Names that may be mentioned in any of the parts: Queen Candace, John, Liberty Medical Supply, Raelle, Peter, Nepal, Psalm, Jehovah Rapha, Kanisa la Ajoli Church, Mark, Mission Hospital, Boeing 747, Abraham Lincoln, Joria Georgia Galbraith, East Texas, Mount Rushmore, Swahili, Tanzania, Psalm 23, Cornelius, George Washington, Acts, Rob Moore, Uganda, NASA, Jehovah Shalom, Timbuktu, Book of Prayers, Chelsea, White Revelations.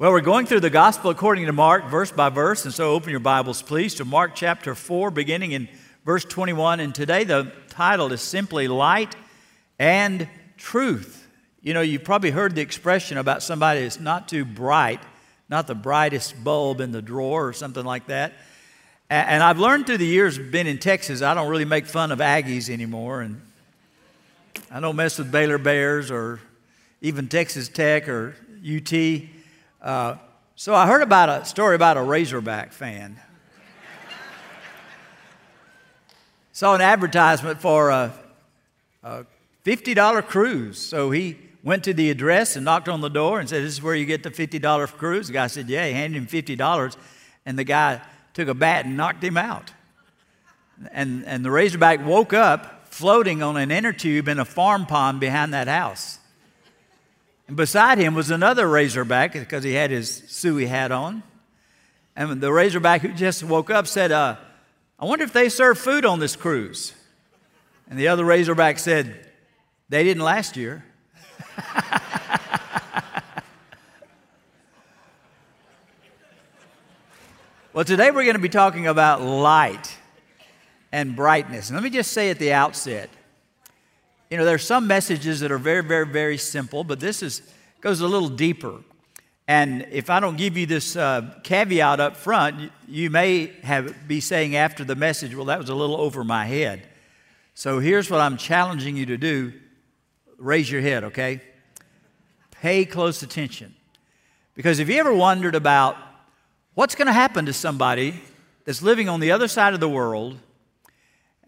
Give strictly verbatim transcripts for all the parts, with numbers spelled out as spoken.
Well, we're going through the gospel according to Mark, verse by verse, and so open your Bibles, please, to Mark chapter four, beginning in verse twenty-one, and today the title is simply Light and Truth. You know, you've probably heard the expression about somebody that's not too bright, not the brightest bulb in the drawer or something like that, and I've learned through the years, been in Texas, I don't really make fun of Aggies anymore, and I don't mess with Baylor Bears or even Texas Tech or U T. Uh, so I heard about a story about a Razorback fan. Saw an advertisement for a, a fifty dollar cruise. So he went to the address and knocked on the door and said, "This is where you get the fifty dollar cruise." The guy said, "Yeah." He handed him fifty dollars, and the guy took a bat and knocked him out. And, and the Razorback woke up floating on an inner tube in a farm pond behind that house. And beside him was another Razorback because he had his Sioux hat on. And the Razorback who just woke up said, uh, "I wonder if they serve food on this cruise." And the other Razorback said, "They didn't last year." Well, today we're going to be talking about light and brightness. And let me just say at the outset, you know, there are some messages that are very, very, very simple, but this is goes a little deeper. And if I don't give you this uh, caveat up front, you, you may have be saying after the message, "Well, that was a little over my head." So here's what I'm challenging you to do. Raise your head, okay? Pay close attention. Because if you ever wondered about what's going to happen to somebody that's living on the other side of the world,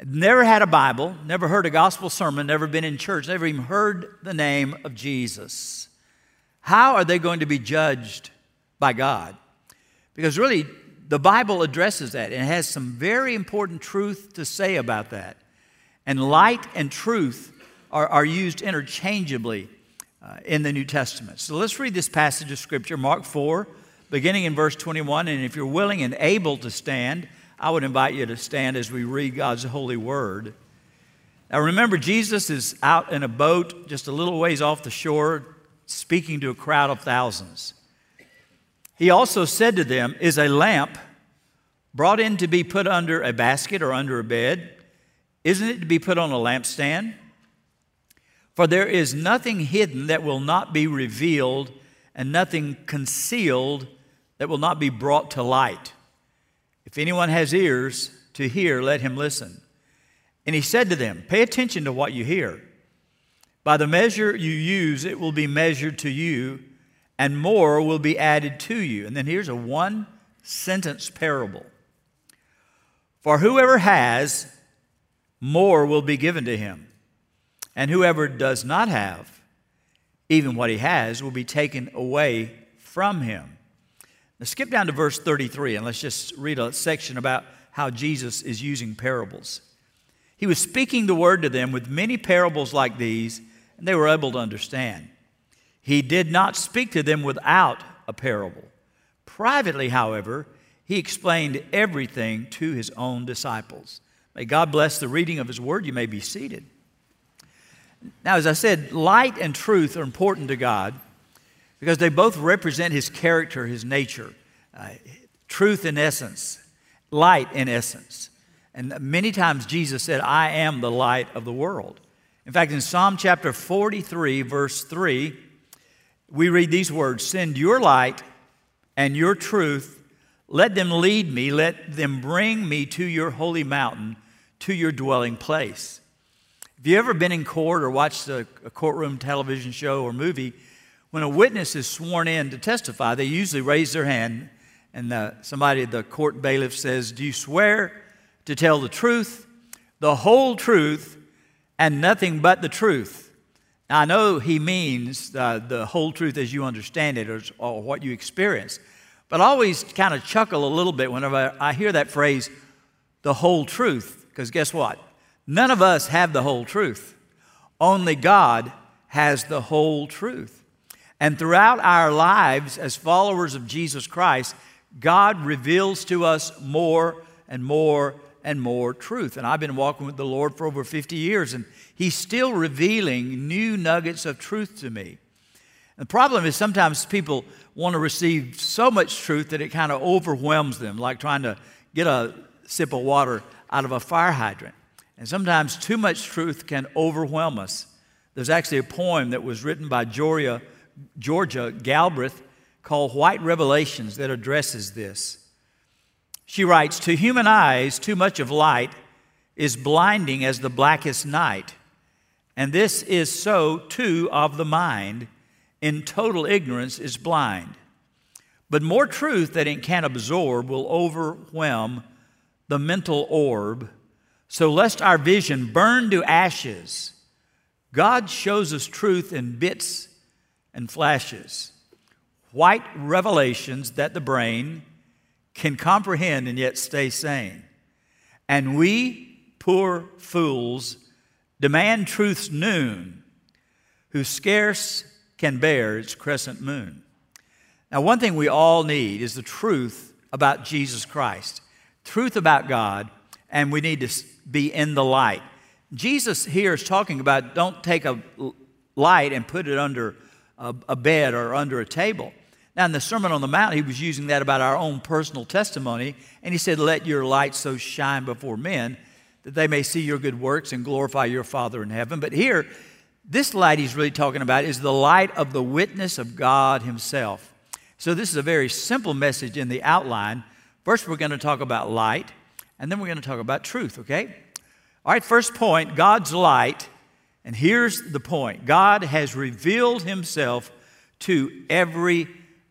never had a Bible, never heard a gospel sermon, never been in church, never even heard the name of Jesus, how are they going to be judged by God? Because really, the Bible addresses that and has some very important truth to say about that. And light and truth are, are used interchangeably uh, in the New Testament. So let's read this passage of Scripture, Mark four, beginning in verse twenty-one. And if you're willing and able to stand, I would invite you to stand as we read God's holy word. Now remember, Jesus is out in a boat just a little ways off the shore, speaking to a crowd of thousands. He also said to them, "Is a lamp brought in to be put under a basket or under a bed? Isn't it to be put on a lampstand? For there is nothing hidden that will not be revealed, and nothing concealed that will not be brought to light. If anyone has ears to hear, let him listen." And he said to them, "Pay attention to what you hear. By the measure you use, it will be measured to you, and more will be added to you." And then here's a one-sentence parable. "For whoever has, more will be given to him. And whoever does not have, even what he has will be taken away from him." Now skip down to verse thirty-three, and let's just read a section about how Jesus is using parables. "He was speaking the word to them with many parables like these, and they were able to understand. He did not speak to them without a parable. Privately, however, he explained everything to his own disciples." May God bless the reading of his word. You may be seated. Now, as I said, light and truth are important to God, because they both represent his character, his nature, uh, truth in essence, light in essence. And many times Jesus said, "I am the light of the world." In fact, in Psalm chapter forty-three, verse three, we read these words, "Send your light and your truth. Let them lead me. Let them bring me to your holy mountain, to your dwelling place." Have you ever been in court or watched a, a courtroom television show or movie? When a witness is sworn in to testify, they usually raise their hand, and the, somebody, the court bailiff says, "Do you swear to tell the truth, the whole truth, and nothing but the truth?" Now, I know he means uh, the whole truth as you understand it or, or what you experience, but I always kind of chuckle a little bit whenever I hear that phrase, "the whole truth," because guess what? None of us have the whole truth. Only God has the whole truth. And throughout our lives as followers of Jesus Christ, God reveals to us more and more and more truth. And I've been walking with the Lord for over fifty years, and he's still revealing new nuggets of truth to me. The problem is sometimes people want to receive so much truth that it kind of overwhelms them, like trying to get a sip of water out of a fire hydrant. And sometimes too much truth can overwhelm us. There's actually a poem that was written by Joria Georgia Galbraith called White Revelations that addresses this. She writes, "To human eyes, too much of light is blinding as the blackest night. And this is so, too, of the mind. In total ignorance is blind. But more truth than it can absorb will overwhelm the mental orb. So lest our vision burn to ashes, God shows us truth in bits and flashes. White revelations that the brain can comprehend and yet stay sane. And we, poor fools, demand truth's noon, who scarce can bear its crescent moon." Now, one thing we all need is the truth about Jesus Christ, truth about God, and we need to be in the light. Jesus here is talking about don't take a light and put it under a, a bed or under a table. Now, in the Sermon on the Mount, he was using that about our own personal testimony, and he said, "Let your light so shine before men that they may see your good works and glorify your Father in heaven." But here, this light he's really talking about is the light of the witness of God himself. So this is a very simple message in the outline. First, we're going to talk about light, and then we're going to talk about truth, okay? All right, first point, God's light. And here's the point. God has revealed himself to every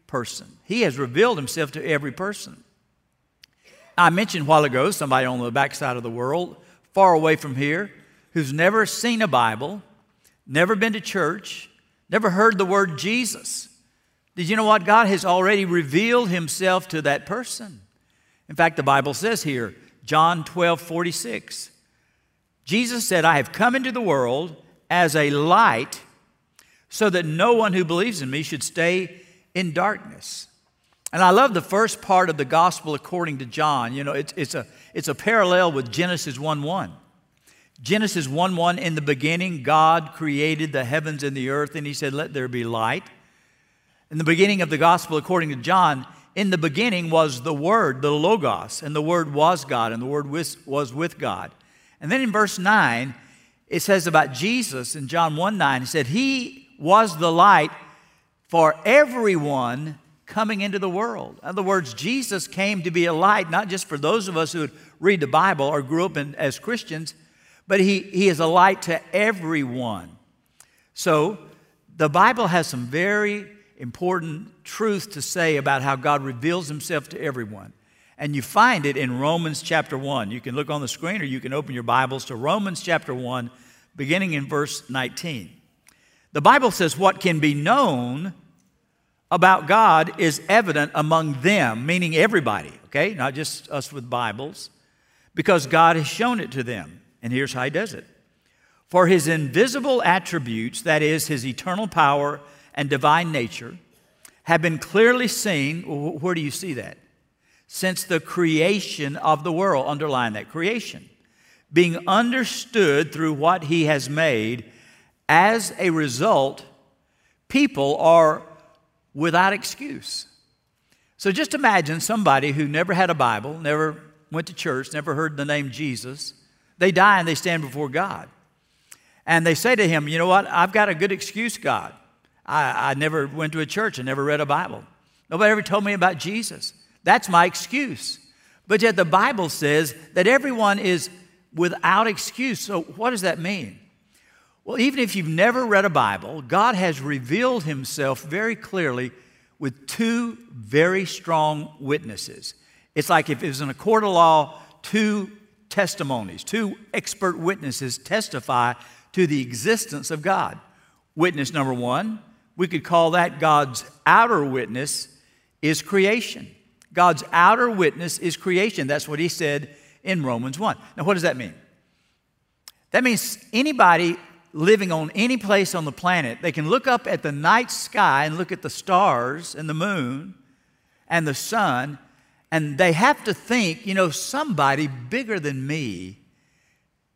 person. He has revealed himself to every person. I mentioned a while ago somebody on the backside of the world, far away from here, who's never seen a Bible, never been to church, never heard the word Jesus. Did you know what? God has already revealed himself to that person. In fact, the Bible says here, John twelve forty-six, Jesus said, "I have come into the world as a light so that no one who believes in me should stay in darkness." And I love the first part of the gospel according to John. You know, it's, it's, a, it's a parallel with Genesis one one. Genesis one one, in the beginning, God created the heavens and the earth, and he said, "Let there be light." In the beginning of the gospel, according to John, in the beginning was the Word, the Logos, and the Word was God, and the Word was with God. And then in verse nine, it says about Jesus in John one nine, it said, "He was the light for everyone coming into the world." In other words, Jesus came to be a light, not just for those of us who would read the Bible or grew up in, as Christians, but he, he is a light to everyone. So the Bible has some very important truth to say about how God reveals himself to everyone. And you find it in Romans chapter one. You can look on the screen or you can open your Bibles to Romans chapter one, beginning in verse nineteen. The Bible says, "What can be known about God is evident among them," meaning everybody, okay? Not just us with Bibles, "because God has shown it to them." And here's how he does it. "For his invisible attributes, that is, his eternal power and divine nature, have been clearly seen." Where do you see that? "Since the creation of the world," underline that, creation, "being understood through what he has made. As a result, people are without excuse." So just imagine somebody who never had a Bible, never went to church, never heard the name Jesus. They die and they stand before God. And they say to him, "You know what? I've got a good excuse, God. I, I never went to a church. I never read a Bible. Nobody ever told me about Jesus. That's my excuse." But yet the Bible says that everyone is without excuse. So what does that mean? Well, even if you've never read a Bible, God has revealed himself very clearly with two very strong witnesses. It's like if it was in a court of law, two testimonies, two expert witnesses testify to the existence of God. Witness number one, we could call that God's outer witness is creation. God's outer witness is creation. That's what he said in Romans one. Now, what does that mean? That means anybody living on any place on the planet, they can look up at the night sky and look at the stars and the moon and the sun, and they have to think, you know, somebody bigger than me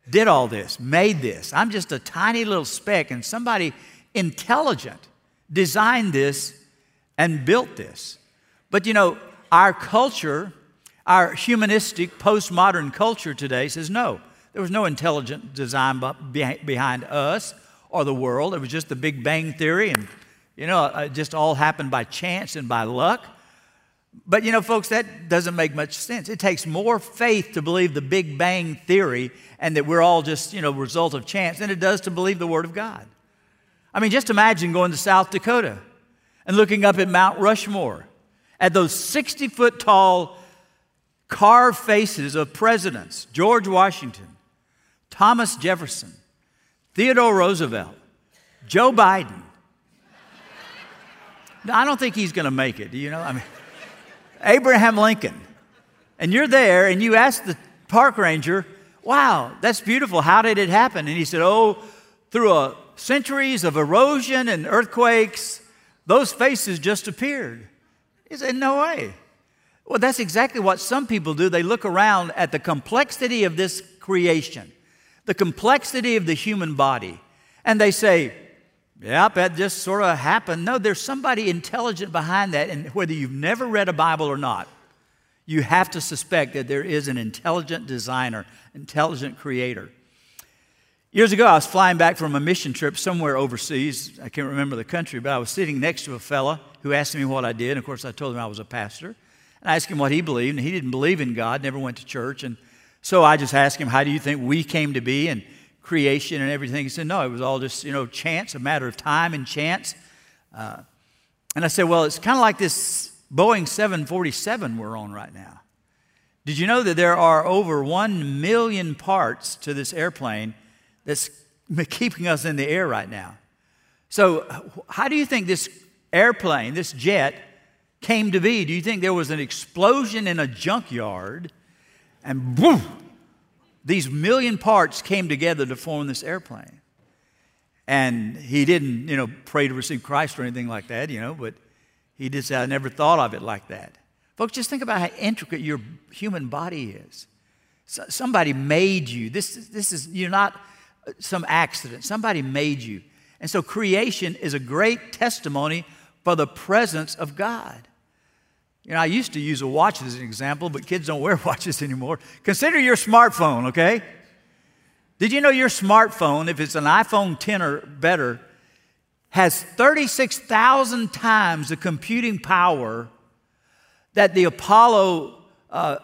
did all this, made this. I'm just a tiny little speck, and somebody intelligent designed this and built this. But, you know, our culture, our humanistic postmodern culture today says no. There was no intelligent design behind us or the world. It was just the Big Bang Theory, and, you know, it just all happened by chance and by luck. But, you know, folks, that doesn't make much sense. It takes more faith to believe the Big Bang Theory and that we're all just, you know, result of chance than it does to believe the Word of God. I mean, just imagine going to South Dakota and looking up at Mount Rushmore at those sixty-foot tall carved faces of presidents, George Washington, Thomas Jefferson, Theodore Roosevelt, Joe Biden. Now, I don't think he's going to make it, you know? I mean, Abraham Lincoln. And you're there and you ask the park ranger, wow, that's beautiful. How did it happen? And he said, oh, through a centuries of erosion and earthquakes, those faces just appeared. He said, no way. Well, that's exactly what some people do. They look around at the complexity of this creation, the complexity of the human body, and they say, yep, that just sort of happened. No, there's somebody intelligent behind that, and whether you've never read a Bible or not, you have to suspect that there is an intelligent designer, intelligent creator. Years ago, I was flying back from a mission trip somewhere overseas. I can't remember the country, but I was sitting next to a fella who asked me what I did. And of course, I told him I was a pastor. And I asked him what he believed, and he didn't believe in God, never went to church. And so I just asked him, how do you think we came to be and creation and everything? He said, no, it was all just, you know, chance, a matter of time and chance. Uh, and I said, well, it's kind of like this Boeing seven forty-seven we're on right now. Did you know that there are over one million parts to this airplane that's keeping us in the air right now? So how do you think this airplane, this jet, came to be? Do you think there was an explosion in a junkyard and boom, these million parts came together to form this airplane? And he didn't, you know, pray to receive Christ or anything like that, you know, but he just said, I never thought of it like that. Folks, just think about how intricate your human body is. So, somebody made you. This, this is, you're not some accident. Somebody made you. And so creation is a great testimony for the presence of God. You know, I used to use a watch as an example, but kids don't wear watches anymore. Consider your smartphone, okay? Did you know your smartphone, if it's an iPhone ten or better, has thirty-six thousand times the computing power that the Apollo, uh,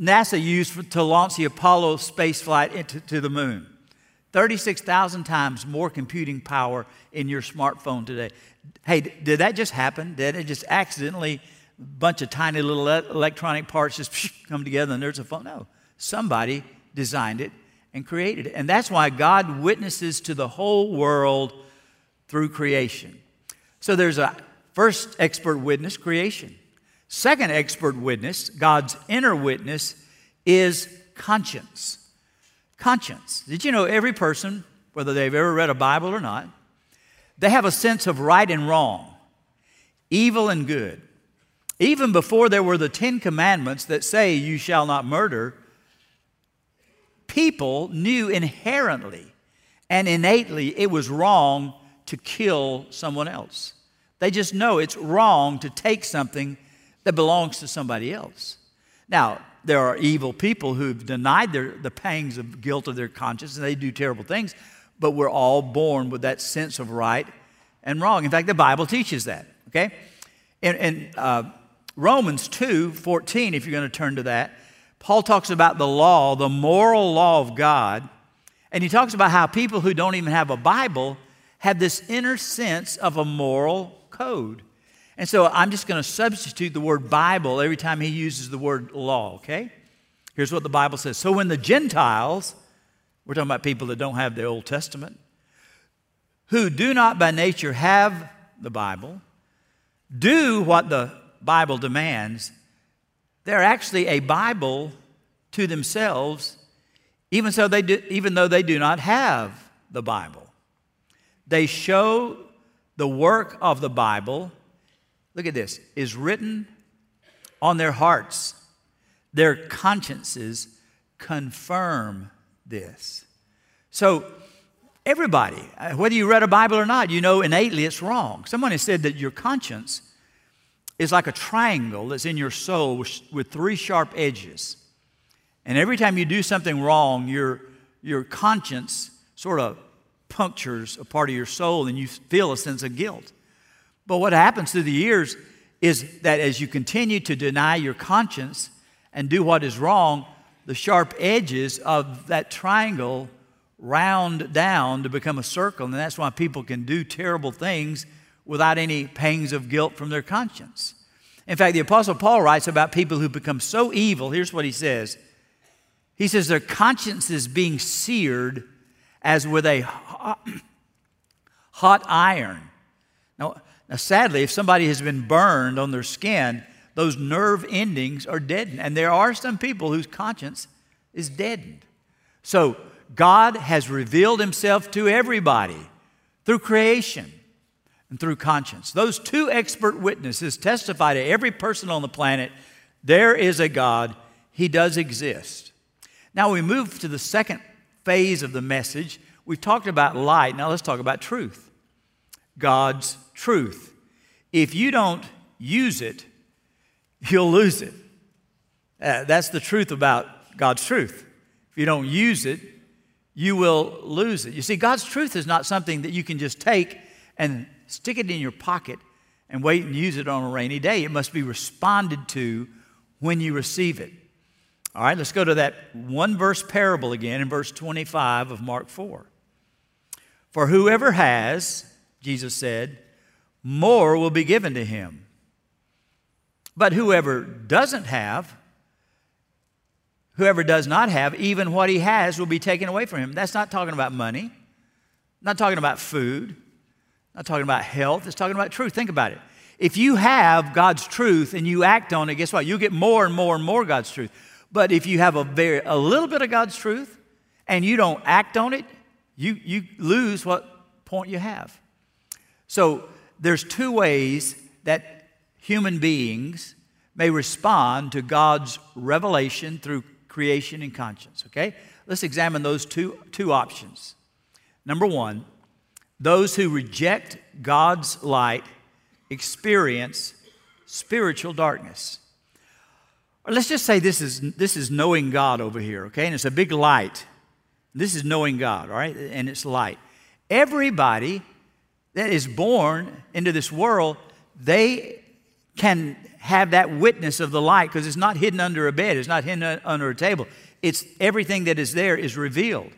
NASA used for, to launch the Apollo space flight into, to the moon? thirty-six thousand times more computing power in your smartphone today. Hey, did that just happen? Did it just accidentally, a bunch of tiny little electronic parts just come together and there's a phone? No, somebody designed it and created it. And that's why God witnesses to the whole world through creation. So there's a first expert witness, creation. Second expert witness, God's inner witness, is conscience. Conscience. Did you know every person, whether they've ever read a Bible or not, they have a sense of right and wrong, evil and good. Even before there were the Ten Commandments that say you shall not murder, people knew inherently and innately it was wrong to kill someone else. They just know it's wrong to take something that belongs to somebody else. Now, there are evil people who've denied their, the pangs of guilt of their conscience, and they do terrible things, but we're all born with that sense of right and wrong. In fact, the Bible teaches that, okay? In, in uh, Romans two fourteen, if you're going to turn to that, Paul talks about the law, the moral law of God, and he talks about how people who don't even have a Bible have this inner sense of a moral code. And so I'm just going to substitute the word Bible every time he uses the word law, okay? Here's what the Bible says. So when the Gentiles, we're talking about people that don't have the Old Testament, who do not by nature have the Bible, do what the Bible demands, they're actually a Bible to themselves, even so they do, even though they do not have the Bible. They show the work of the Bible, look at this, is written on their hearts. Their consciences confirm this. So Everybody, whether you read a Bible or not, you know innately it's wrong. Someone has said that your conscience is like a triangle that's in your soul with three sharp edges. And every time you do something wrong, your, your conscience sort of punctures a part of your soul and you feel a sense of guilt. But what happens through the years is that as you continue to deny your conscience and do what is wrong, the sharp edges of that triangle round down to become a circle. And that's why people can do terrible things without any pangs of guilt from their conscience. In fact, the Apostle Paul writes about people who become so evil. Here's what he says. He says their conscience is being seared as with a hot iron. Now, now sadly, if somebody has been burned on their skin, those nerve endings are deadened. And there are some people whose conscience is deadened. So God has revealed himself to everybody through creation and through conscience. Those two expert witnesses testify to every person on the planet, there is a God, he does exist. Now we move to the second phase of the message. We've talked about light, now let's talk about truth. God's truth. If you don't use it, you'll lose it. Uh, that's the truth about God's truth. If you don't use it, you will lose it. You see, God's truth is not something that you can just take and stick it in your pocket and wait and use it on a rainy day. It must be responded to when you receive it. All right, let's go to that one verse parable again in verse twenty-five of Mark four. For whoever has, Jesus said, more will be given to him. But whoever doesn't have, whoever does not have, even what he has will be taken away from him. That's not talking about money, not talking about food, not talking about health, it's talking about truth. Think about it. If you have God's truth and you act on it, guess what? You'll get more and more and more God's truth. But if you have a very a little bit of God's truth and you don't act on it, you, you lose what point you have. So there's two ways that human beings may respond to God's revelation through creation and conscience, okay? Let's examine those two, two options. Number one, those who reject God's light experience spiritual darkness. Or let's just say this is this is knowing God over here, okay? And it's a big light. This is knowing God, all right? And it's light. Everybody that is born into this world, they can have that witness of the light because it's not hidden under a bed. It's not hidden under a table. It's everything that is there is revealed.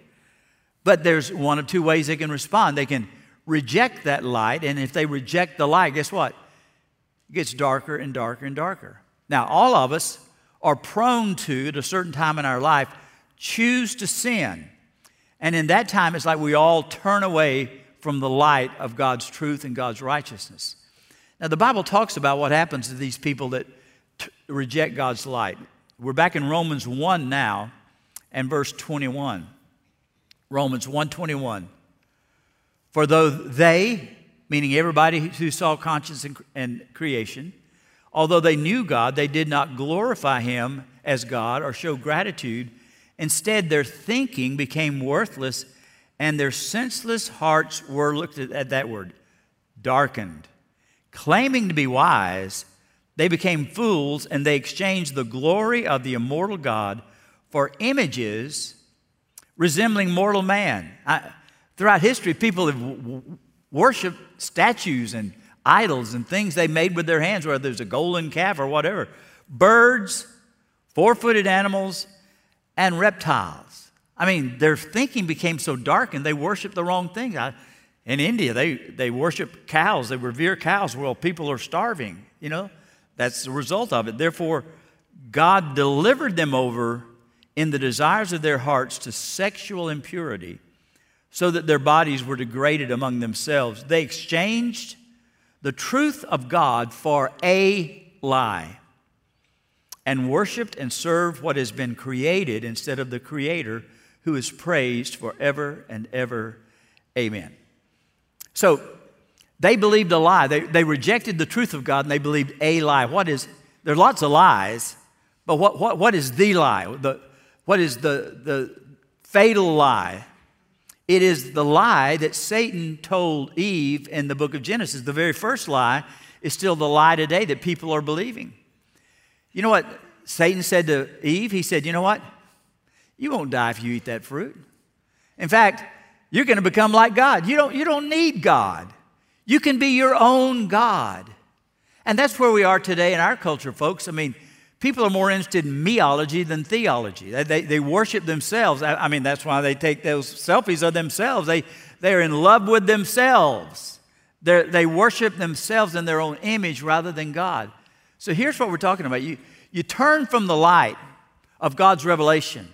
But there's one of two ways they can respond. They can reject that light, and if they reject the light, guess what? It gets darker and darker and darker. Now, all of us are prone to, at a certain time in our life, choose to sin. And in that time, it's like we all turn away from the light of God's truth and God's righteousness. Now, the Bible talks about what happens to these people that t- reject God's light. We're back in Romans one now and verse twenty-one. Romans one twenty-one. For though they, meaning everybody who saw conscience and, and creation, although they knew God, they did not glorify him as God or show gratitude. Instead, their thinking became worthless and their senseless hearts were, looked at, at that word, darkened. Claiming to be wise, they became fools and they exchanged the glory of the immortal God for images resembling mortal man. I, throughout history, people have w- w- worshipped statues and idols and things they made with their hands, whether there's a golden calf or whatever. Birds, four-footed animals, and reptiles. I mean, their thinking became so darkened, they worshiped the wrong thing. I, in India, they, they worship cows. They revere cows. Well, people are starving, you know. That's the result of it. Therefore, God delivered them over in the desires of their hearts to sexual impurity so that their bodies were degraded among themselves. They exchanged the truth of God for a lie, and worshiped and served what has been created instead of the Creator, who is praised forever and ever. Amen. So they believed a lie. They, they rejected the truth of God and they believed a lie. What is, there are lots of lies, but what, what, what is the lie? The, what is the, the fatal lie? It is the lie that Satan told Eve in the book of Genesis. The very first lie is still the lie today that people are believing. You know what Satan said to Eve? He said, you know what? You won't die if you eat that fruit. In fact, you're going to become like God. You don't, you don't need God. You can be your own God. And that's where we are today in our culture, folks. I mean, people are more interested in meology than theology. They, they, they worship themselves. I, I mean, that's why they take those selfies of themselves. They, they are in love with themselves. They're, they worship themselves in their own image rather than God. So here's what we're talking about. You, you turn from the light of God's revelation,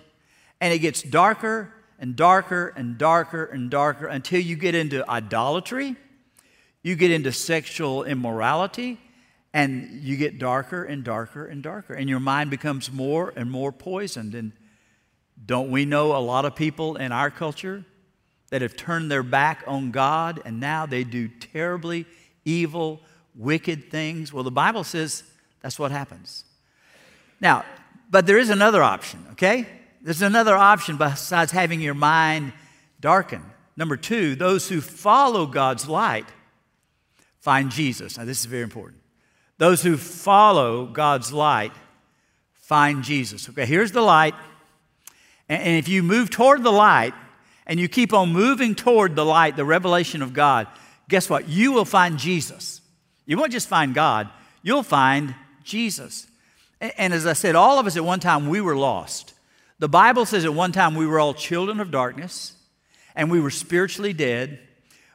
and it gets darker and darker and darker and darker until you get into idolatry, you get into sexual immorality, and you get darker and darker and darker, and your mind becomes more and more poisoned. And don't we know a lot of people in our culture that have turned their back on God, and now they do terribly evil, wicked things? Well, the Bible says that's what happens. Now, but there is another option, okay? There's another option besides having your mind darkened. Number two, those who follow God's light find Jesus. Now, this is very important. Those who follow God's light find Jesus. Okay, here's the light. And if you move toward the light and you keep on moving toward the light, the revelation of God, guess what? You will find Jesus. You won't just find God. You'll find Jesus. And as I said, all of us at one time, we were lost. The Bible says at one time we were all children of darkness and we were spiritually dead.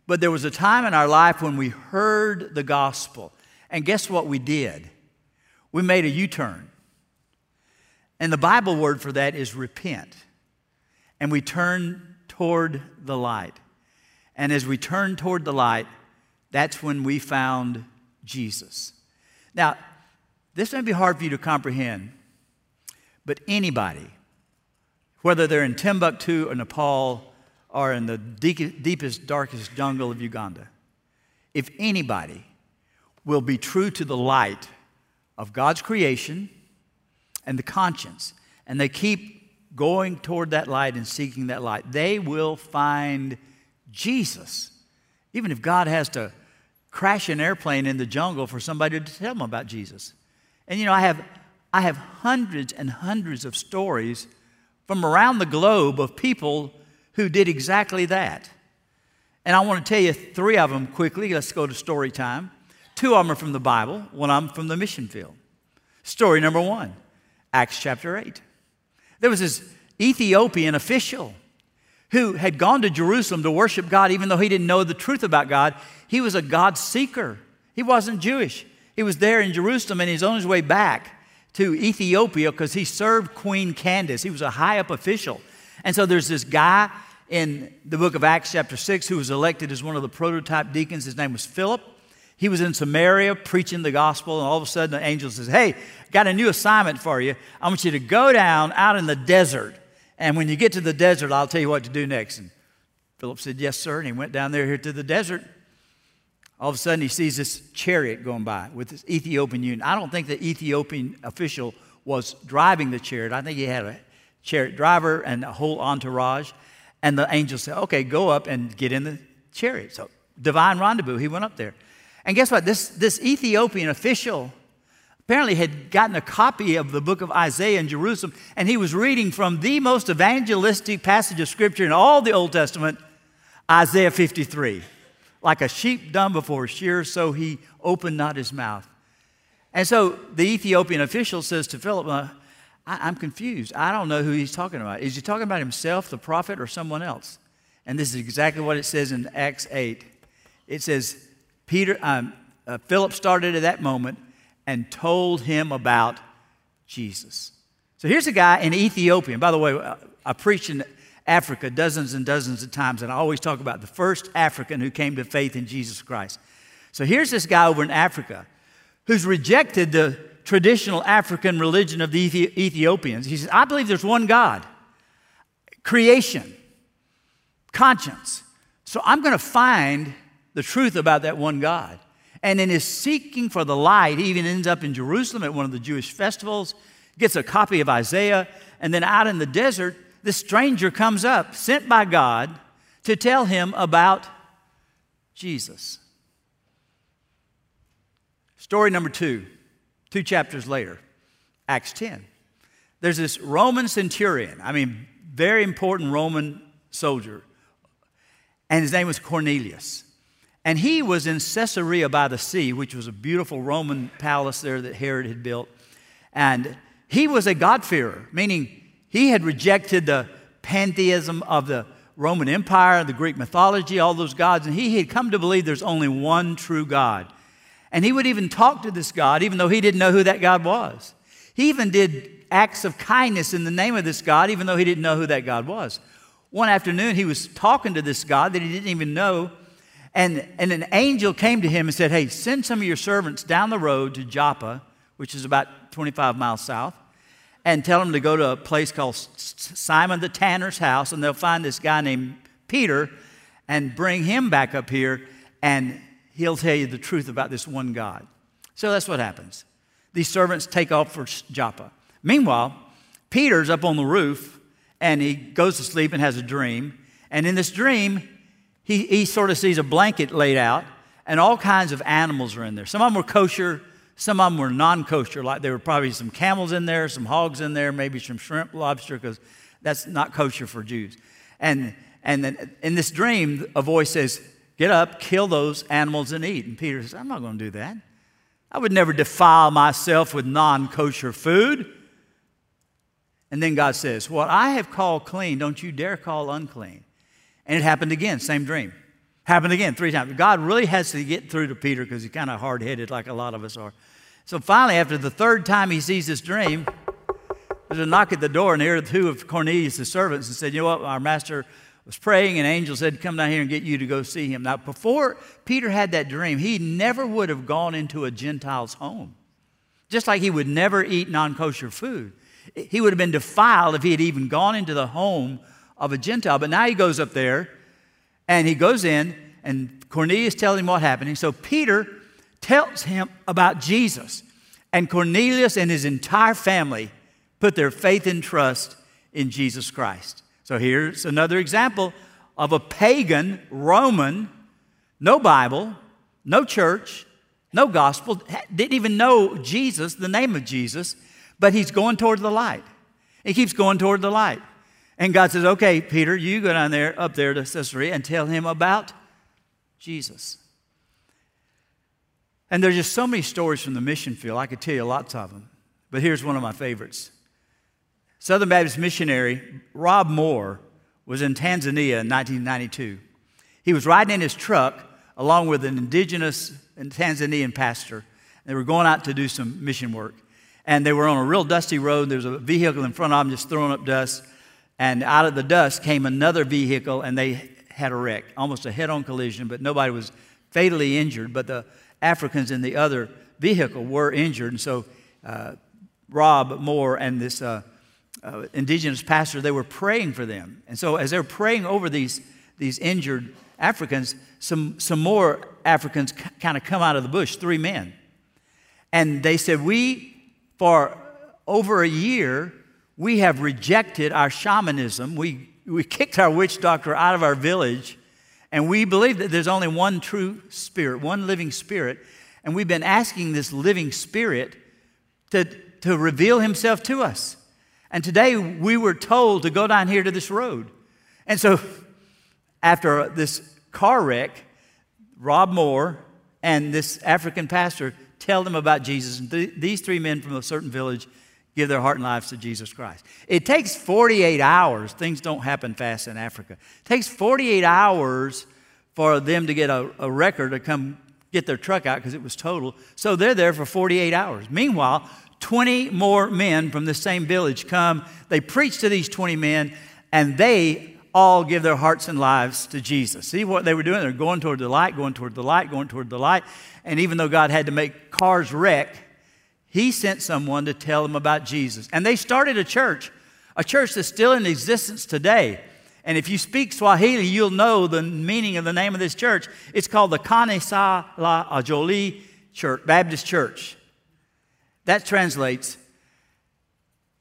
But there was a time in our life when we heard the gospel. And guess what we did? We made a U-turn. And the Bible word for that is repent. And we turn toward the light. And as we turn toward the light, that's when we found Jesus. Now, this may be hard for you to comprehend, but anybody, whether they're in Timbuktu or Nepal or in the deep, deepest, darkest jungle of Uganda, if anybody will be true to the light of God's creation and the conscience, and they keep going toward that light and seeking that light, they will find Jesus. Even if God has to crash an airplane in the jungle for somebody to tell them about Jesus. And you know, I have I have hundreds and hundreds of stories from around the globe of people who did exactly that. And I want to tell you three of them quickly. Let's go to story time. Two of them are from the Bible, one of them from the mission field. Story number one, Acts chapter eight. There was this Ethiopian official who had gone to Jerusalem to worship God, even though he didn't know the truth about God. He was a God seeker. He wasn't Jewish. He was there in Jerusalem, and he's on his way back to Ethiopia because he served Queen Candace. He was a high-up official. And so there's this guy in the book of Acts chapter six who was elected as one of the prototype deacons. His name was Philip. He was in Samaria preaching the gospel, and all of a sudden the angel says, hey, got a new assignment for you. I want you to go down out in the desert, and when you get to the desert, I'll tell you what to do next. And Philip said, yes, sir, and he went down there here to the desert. All of a sudden he sees this chariot going by with this Ethiopian union. I don't think the Ethiopian official was driving the chariot. I think he had a chariot driver and a whole entourage, and the angel said, okay, go up and get in the chariot. So divine rendezvous, he went up there. And guess what? This, this Ethiopian official apparently had gotten a copy of the book of Isaiah in Jerusalem, and he was reading from the most evangelistic passage of Scripture in all the Old Testament, Isaiah fifty-three. Like a sheep dumb before shear, so he opened not his mouth. And so the Ethiopian official says to Philip, uh, I, I'm confused. I don't know who he's talking about. Is he talking about himself, the prophet, or someone else? And this is exactly what it says in Acts eight. It says, Peter, um, uh, Philip started at that moment and told him about Jesus. So here's a guy in Ethiopia. And by the way, I preached in Africa dozens and dozens of times, and I always talk about the first African who came to faith in Jesus Christ. So here's this guy over in Africa who's rejected the traditional African religion of the Ethiopians. He says, I believe there's one God, creation, conscience. So I'm going to find the truth about that one God. And in his seeking for the light, he even ends up in Jerusalem at one of the Jewish festivals, gets a copy of Isaiah, and then out in the desert, this stranger comes up, sent by God, to tell him about Jesus. Story number two, two chapters later, Acts ten. There's this Roman centurion, I mean, very important Roman soldier, and his name was Cornelius. And he was in Caesarea by the sea, which was a beautiful Roman palace there that Herod had built. And he was a God-fearer, meaning he had rejected the pantheism of the Roman Empire, the Greek mythology, all those gods, and he had come to believe there's only one true God. And he would even talk to this God, even though he didn't know who that God was. He even did acts of kindness in the name of this God, even though he didn't know who that God was. One afternoon, he was talking to this God that he didn't even know, and, and an angel came to him and said, hey, send some of your servants down the road to Joppa, which is about twenty-five miles south, and tell them to go to a place called Simon the Tanner's house, and they'll find this guy named Peter and bring him back up here, and he'll tell you the truth about this one God. So that's what happens. These servants take off for Joppa. Meanwhile, Peter's up on the roof, and he goes to sleep and has a dream. And in this dream, he, he sort of sees a blanket laid out, and all kinds of animals are in there. Some of them were kosher, some of them were non-kosher, like there were probably some camels in there, some hogs in there, maybe some shrimp, lobster, because that's not kosher for Jews. And, and then in this dream, a voice says, get up, kill those animals and eat. And Peter says, I'm not going to do that. I would never defile myself with non-kosher food. And then God says, what I have called clean, don't you dare call unclean. And it happened again, same dream. Happened again three times. God really has to get through to Peter because he's kind of hard-headed like a lot of us are. So finally, after the third time he sees this dream, there's a knock at the door, and here are two of Cornelius' servants and said, you know what, our master was praying, and an angel said, come down here and get you to go see him. Now, before Peter had that dream, he never would have gone into a Gentile's home, just like he would never eat non-kosher food. He would have been defiled if he had even gone into the home of a Gentile. But now he goes up there, and he goes in, and Cornelius tells him what happened. And so Peter tells him about Jesus. And Cornelius and his entire family put their faith and trust in Jesus Christ. So here's another example of a pagan Roman, no Bible, no church, no gospel, didn't even know Jesus, the name of Jesus, but he's going toward the light. He keeps going toward the light. And God says, okay, Peter, you go down there, up there to Caesarea and tell him about Jesus. And there's just so many stories from the mission field. I could tell you lots of them. But here's one of my favorites. Southern Baptist missionary Rob Moore was in Tanzania in nineteen ninety-two. He was riding in his truck along with an indigenous Tanzanian pastor. They were going out to do some mission work. And they were on a real dusty road. There was a vehicle in front of them just throwing up dust. And out of the dust came another vehicle, and they had a wreck, almost a head-on collision, but nobody was fatally injured. But the Africans in the other vehicle were injured. And so uh, Rob Moore and this uh, uh, indigenous pastor, they were praying for them. And so as they were praying over these, these injured Africans, some, some more Africans c- kind of come out of the bush, three men. And they said, we... For over a year, we have rejected our shamanism. We, we kicked our witch doctor out of our village, and we believe that there's only one true spirit, one living spirit, and we've been asking this living spirit to, to reveal himself to us. And today, we were told to go down here to this road. And so, after this car wreck, Rob Moore and this African pastor tell them about Jesus. And th- these three men from a certain village give their heart and lives to Jesus Christ. It takes forty-eight hours. Things don't happen fast in Africa. It takes forty-eight hours for them to get a, a wrecker to come get their truck out because it was total. So they're there for forty-eight hours. Meanwhile, twenty more men from the same village come. They preach to these twenty men, and they all give their hearts and lives to Jesus. See what they were doing? They're going toward the light, going toward the light, going toward the light. And even though God had to make cars wreck, he sent someone to tell them about Jesus. And they started a church, a church that's still in existence today. And if you speak Swahili, you'll know the meaning of the name of this church. It's called the Kanisa la Ajoli Church, Baptist Church. That translates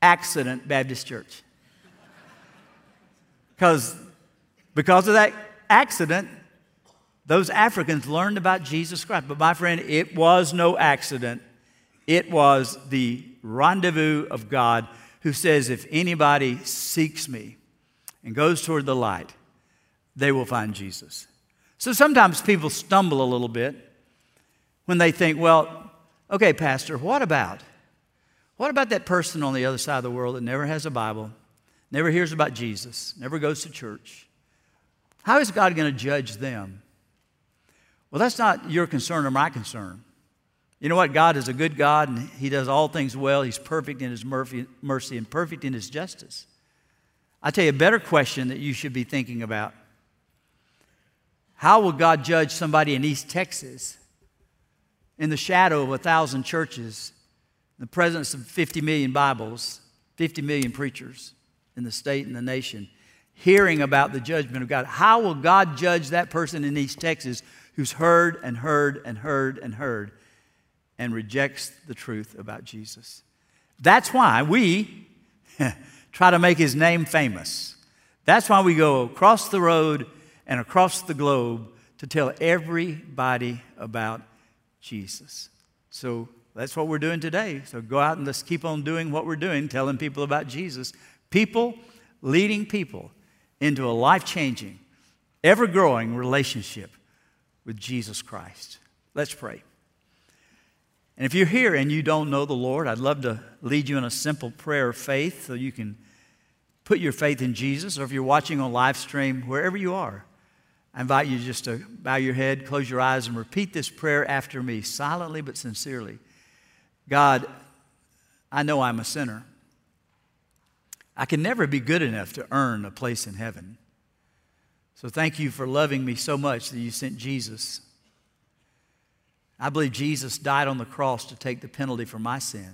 Accident Baptist Church. Because because of that accident, those Africans learned about Jesus Christ. But my friend, it was no accident. It was the rendezvous of God, who says, if anybody seeks me and goes toward the light, they will find Jesus. So sometimes people stumble a little bit when they think, well, okay, Pastor, what about? What about that person on the other side of the world that never has a Bible, never hears about Jesus, never goes to church? How is God going to judge them? Well, that's not your concern or my concern. You know what? God is a good God, and He does all things well. He's perfect in His mercy and perfect in His justice. I tell you, a better question that you should be thinking about: how will God judge somebody in East Texas, in the shadow of a thousand churches, in the presence of fifty million Bibles, fifty million preachers in the state and the nation, hearing about the judgment of God? How will God judge that person in East Texas who's heard and heard and heard and heard and rejects the truth about Jesus? That's why we try to make His name famous. That's why we go across the road and across the globe to tell everybody about Jesus. So that's what we're doing today. So go out and let's keep on doing what we're doing, telling people about Jesus. People leading people into a life-changing, ever-growing relationship with Jesus Christ. Let's pray. And if you're here and you don't know the Lord, I'd love to lead you in a simple prayer of faith so you can put your faith in Jesus. Or if you're watching on live stream, wherever you are, I invite you just to bow your head, close your eyes, and repeat this prayer after me, silently but sincerely. God, I know I'm a sinner. I can never be good enough to earn a place in heaven. So thank you for loving me so much that you sent Jesus. I believe Jesus died on the cross to take the penalty for my sin.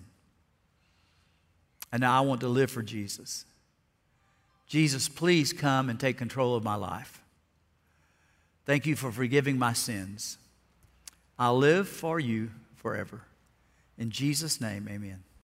And now I want to live for Jesus. Jesus, please come and take control of my life. Thank you for forgiving my sins. I'll live for you forever. In Jesus' name, amen.